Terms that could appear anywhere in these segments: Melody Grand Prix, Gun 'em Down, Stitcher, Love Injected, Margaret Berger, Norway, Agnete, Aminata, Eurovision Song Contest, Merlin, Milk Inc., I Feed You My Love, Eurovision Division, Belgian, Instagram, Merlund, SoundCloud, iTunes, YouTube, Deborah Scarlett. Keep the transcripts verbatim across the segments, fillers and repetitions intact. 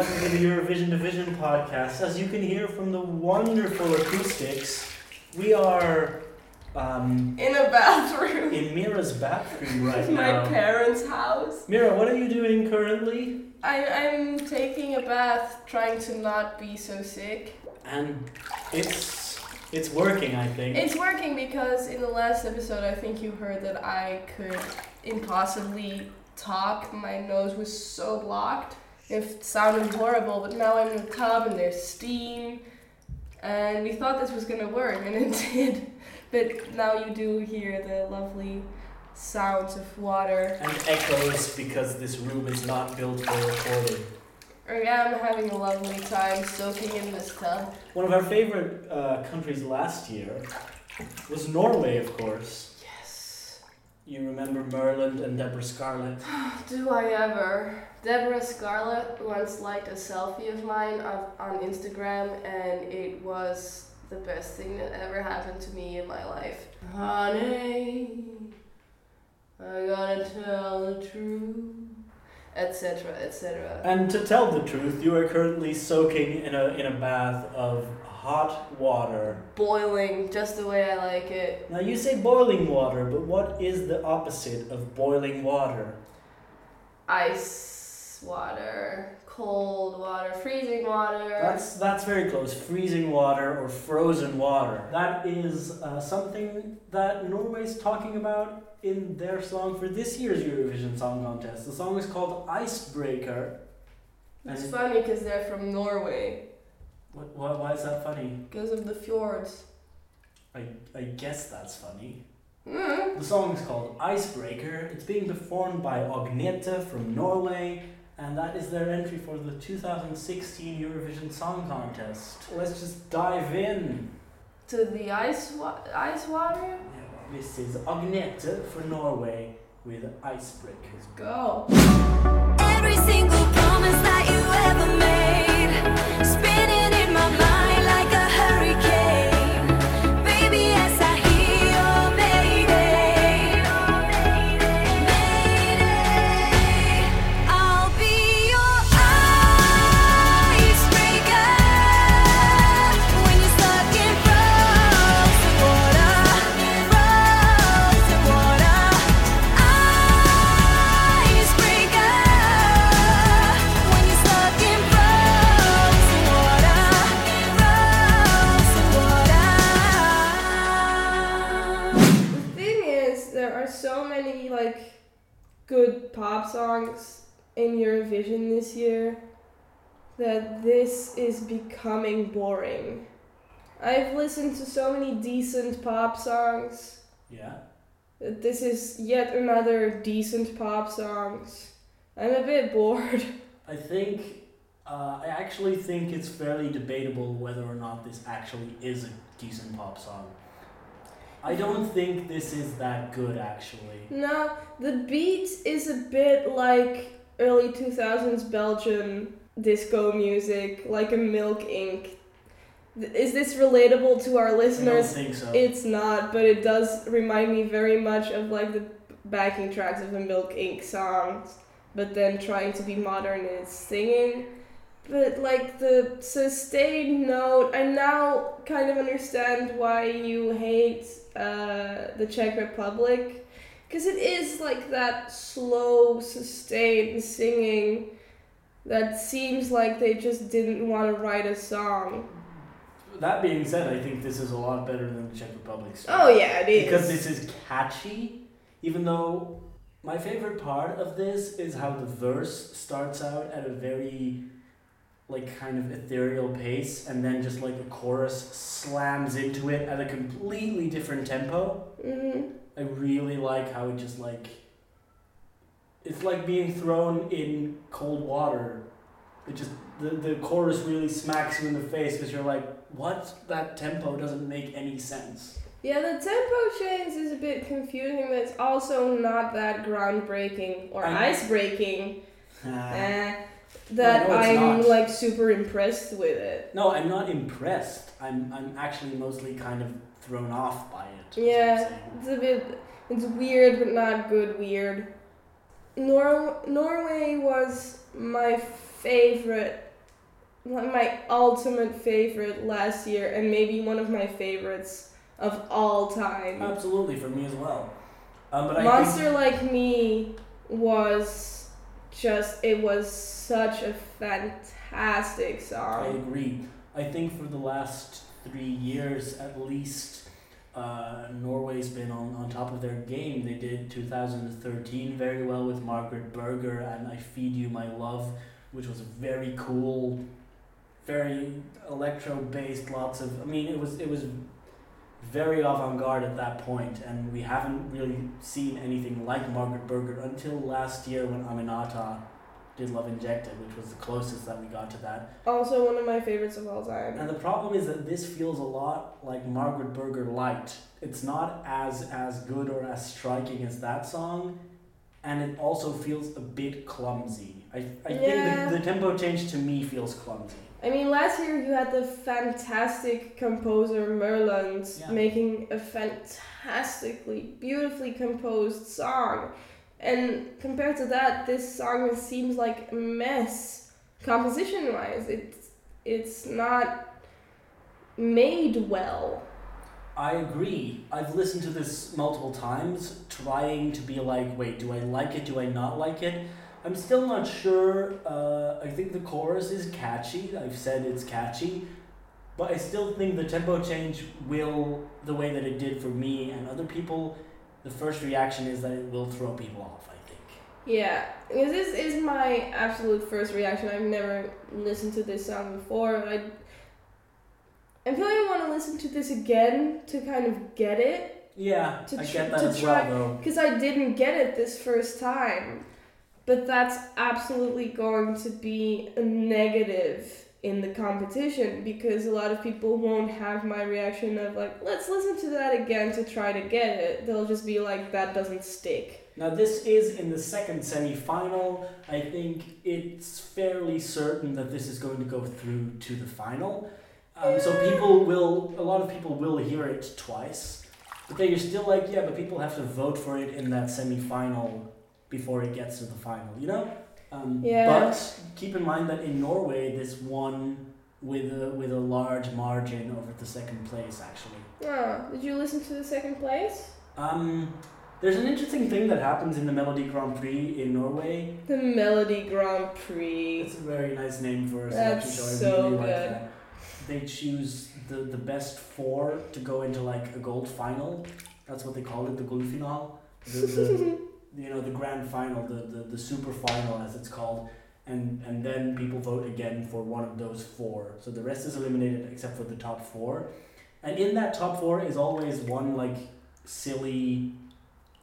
welcome to the Eurovision Division podcast. As you can hear from the wonderful acoustics, we are um, in a bathroom. In Mira's bathroom right now. My parents' house. Mira, what are you doing currently? I, I'm taking a bath, trying to not be so sick. And it's... It's working, I think. It's working because in the last episode, I think you heard that I could impossibly talk. My nose was so blocked. It sounded horrible, but now I'm in the tub and there's steam. And we thought this was going to work, and it did. But now you do hear the lovely sounds of water. And echoes because this room is not built for recording. Yeah, I'm having a lovely time soaking in this tub. One of our favorite uh, countries last year was Norway, of course. Yes. You remember Merlin and Deborah Scarlett? Do I ever. Deborah Scarlett once liked a selfie of mine on, on Instagram, and it was the best thing that ever happened to me in my life. Honey, I gotta tell the truth. Etc. Etc. And to tell the truth, you are currently soaking in a in a bath of hot water. Boiling, just the way I like it. Now you say boiling water, but what is the opposite of boiling water? Ice water, cold water, freezing water. That's that's very close. Freezing water or frozen water. That is uh, something that Norway's talking about in their song for this year's Eurovision Song Contest. The song is called Icebreaker. It's funny because they're from Norway. What, why, why is that funny? Because of the fjords. I, I guess that's funny. Mm. The song is called Icebreaker. It's being performed by Agnete from Norway, and that is their entry for the two thousand sixteen Eurovision Song Contest. Let's just dive in. To the ice, wa- ice water? Yeah. This is Agnete for Norway with Icebreakers. Go! Every single promise that you ever made, spinning in my mind like a hurricane. Baby, as I hear your mayday, mayday, I'll be your icebreaker when you're stuck in frozen water. Like good pop songs in Eurovision this year, that this is becoming boring. I've listened to so many decent pop songs. Yeah. That this is yet another decent pop songs. I'm a bit bored. I think, uh, I actually think it's fairly debatable whether or not this actually is a decent pop song. I don't think this is that good, actually. No, the beat is a bit like early two thousands Belgian disco music, like a Milk Incorporated. Is this relatable to our listeners? I don't think so. It's not, but it does remind me very much of like the backing tracks of the Milk Incorporated songs, but then trying to be modern in its singing. But like the sustained note, I now kind of understand why you hate uh, the Czech Republic, because it is like that slow, sustained singing that seems like they just didn't want to write a song. That being said, I think this is a lot better than the Czech Republic song. Oh yeah, it is. Because this is catchy, even though my favorite part of this is how the verse starts out at a very... like kind of ethereal pace, and then just like a chorus slams into it at a completely different tempo. Mm-hmm. I really like how it just like, it's like being thrown in cold water. It just, the, the chorus really smacks you in the face because you're like, what? That tempo doesn't make any sense. Yeah, the tempo change is a bit confusing, but it's also not that groundbreaking or I... ice-breaking. Uh... Uh, That no, no, I'm, not. like, super impressed with it. No, I'm not impressed. I'm I'm actually mostly kind of thrown off by it. Yeah, it's a bit... It's weird, but not good weird. Nor- Norway was my favorite my ultimate favorite last year, and maybe one of my favorites of all time. Absolutely, for me as well. Um, but Monster I think... Like Me was just, it was such a fantastic song. I agree. I think for the last three years at least, uh, Norway's been on, on top of their game. They did two thousand thirteen very well with Margaret Berger and I Feed You My Love, which was very cool, very electro-based, lots of, I mean, it was it was very avant-garde at that point, and we haven't really seen anything like Margaret Berger until last year when Aminata did Love Injected, which was the closest that we got to that. Also one of my favorites of all time. And the problem is that this feels a lot like Margaret Berger light. It's not as as good or as striking as that song, and it also feels a bit clumsy. I, I yeah. think the, the tempo change to me feels clumsy. I mean, last year you had the fantastic composer Merlund yeah. making a fantastically, beautifully composed song. And compared to that, this song seems like a mess, composition-wise. It's, it's not made well. I agree. I've listened to this multiple times, trying to be like, wait, do I like it? Do I not like it? I'm still not sure. Uh, I think the chorus is catchy. I've said it's catchy. But I still think the tempo change will, the way that it did for me and other people, the first reaction is that it will throw people off, I think. Yeah, because this is my absolute first reaction. I've never listened to this song before. I, I feel like I want to listen to this again to kind of get it. Yeah, to I tr- get that to as try, well, though. Because I didn't get it this first time. But that's absolutely going to be a negative in the competition, because a lot of people won't have my reaction of like, let's listen to that again to try to get it. They'll just be like, that doesn't stick. Now this is in the second semi-final. I think it's fairly certain that this is going to go through to the final. Um, yeah. So people will, a lot of people will hear it twice. But then you're still like, yeah, but people have to vote for it in that semi-final before it gets to the final, you know? Um, yeah. But keep in mind that in Norway, this won with a, with a large margin over the second place, actually. Yeah. Did you listen to the second place? Um, there's an interesting thing that happens in the Melody Grand Prix in Norway. The Melody Grand Prix. It's a very nice name for a selection show. That's so good. Like that. They choose the, the best four to go into like a gold final. That's what they call it, the gullfinal. The, the, you know, the grand final, the, the, the super final as it's called, and, and then people vote again for one of those four. So the rest is eliminated except for the top four. And in that top four is always one like silly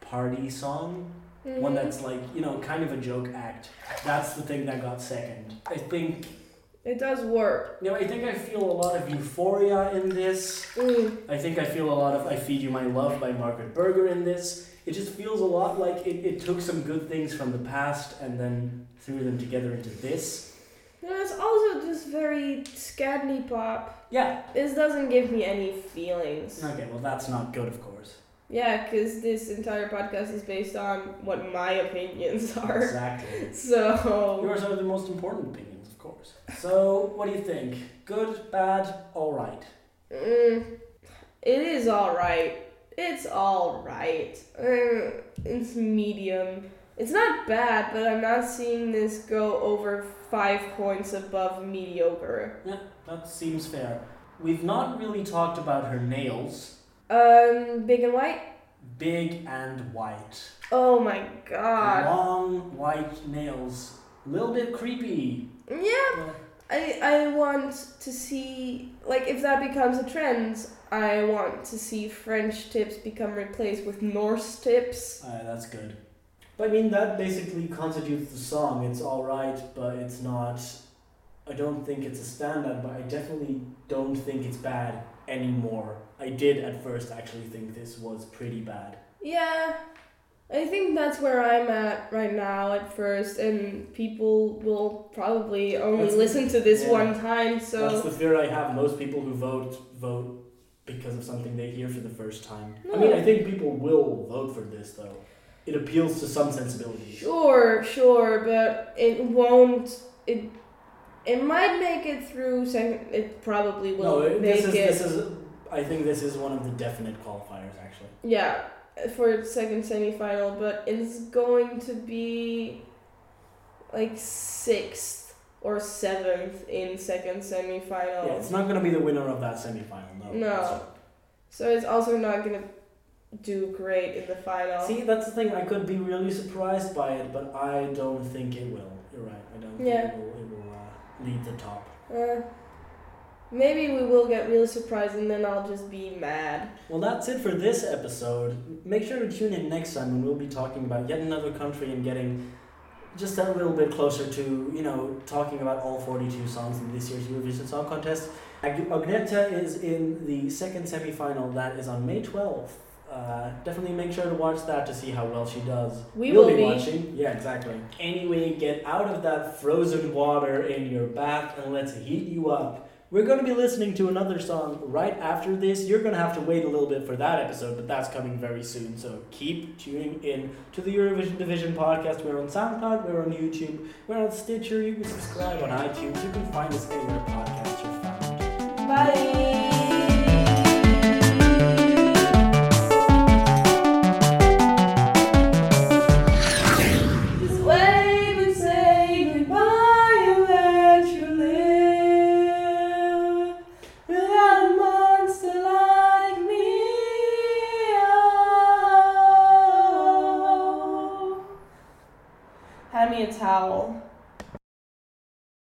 party song. Mm-hmm. One that's like, you know, kind of a joke act. That's the thing that got second. I think it does work. You know, I think I feel a lot of Euphoria in this. Mm. I think I feel a lot of I Feed You My Love by Margaret Berger in this. It just feels a lot like it, it took some good things from the past and then threw them together into this. And it's also just very Scandi pop. Yeah. This doesn't give me any feelings. Okay, well that's not good, of course. Yeah, because this entire podcast is based on what my opinions are. Exactly. So... yours are the most important opinions, of course. So, what do you think? Good, bad, alright? Mm, it is alright. It's alright. It's medium. It's not bad, but I'm not seeing this go over five points above mediocre. Yeah, that seems fair. We've not really talked about her nails. Um, big and white? Big and white. Oh my god. Long, white nails. A little bit creepy. Yeah. yeah. I I want to see, like, if that becomes a trend, I want to see French tips become replaced with Norse tips. Uh, that's good. But I mean, that basically constitutes the song. It's alright, but it's not... I don't think it's a standout, but I definitely don't think it's bad anymore. I did at first actually think this was pretty bad. Yeah. I think that's where I'm at right now at first, and people will probably only that's listen to this yeah. one time, so... That's the fear I have. Most people who vote, vote because of something they hear for the first time. No. I mean, I think people will vote for this, though. It appeals to some sensibilities. Sure, sure, but it won't... It It might make it through second. It probably will no, make this is, it. This is, I think this is one of the definite qualifiers, actually. Yeah, for second semifinal, but it's going to be like sixth or seventh in second semifinal. Yeah, it's not going to be the winner of that semifinal. No. No. So, so it's also not going to do great in the final. See, that's the thing. I could be really surprised by it, but I don't think it will. You're right. I don't think yeah. it will. It will uh, lead the top. Uh, maybe we will get really surprised, and then I'll just be mad. Well, that's it for this episode. Make sure to tune in next time when we'll be talking about yet another country and getting just that little bit closer to, you know, talking about all forty-two songs in this year's Eurovision Song Contest. Ag- Agnete is in the second semi-final. That is on May twelfth. Uh, definitely make sure to watch that to see how well she does. We You'll will be, be watching. Yeah, exactly. Anyway, get out of that frozen water in your bath and let's heat you up. We're going to be listening to another song right after this. You're going to have to wait a little bit for that episode, but that's coming very soon. So keep tuning in to the Eurovision Division podcast. We're on SoundCloud, we're on YouTube, we're on Stitcher. You can subscribe on iTunes. You can find us anywhere podcasts are found. Bye. Towel.